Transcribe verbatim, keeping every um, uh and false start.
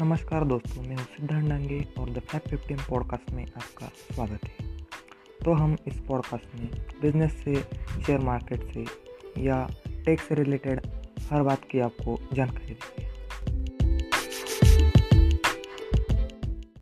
नमस्कार दोस्तों, मैं हूँ सिद्धांत डांगे और द फाइव फिफ्टी पॉडकास्ट में आपका स्वागत है। तो हम इस पॉडकास्ट में बिजनेस से, शेयर मार्केट से या टेक से रिलेटेड हर बात की आपको जानकारी देंगे।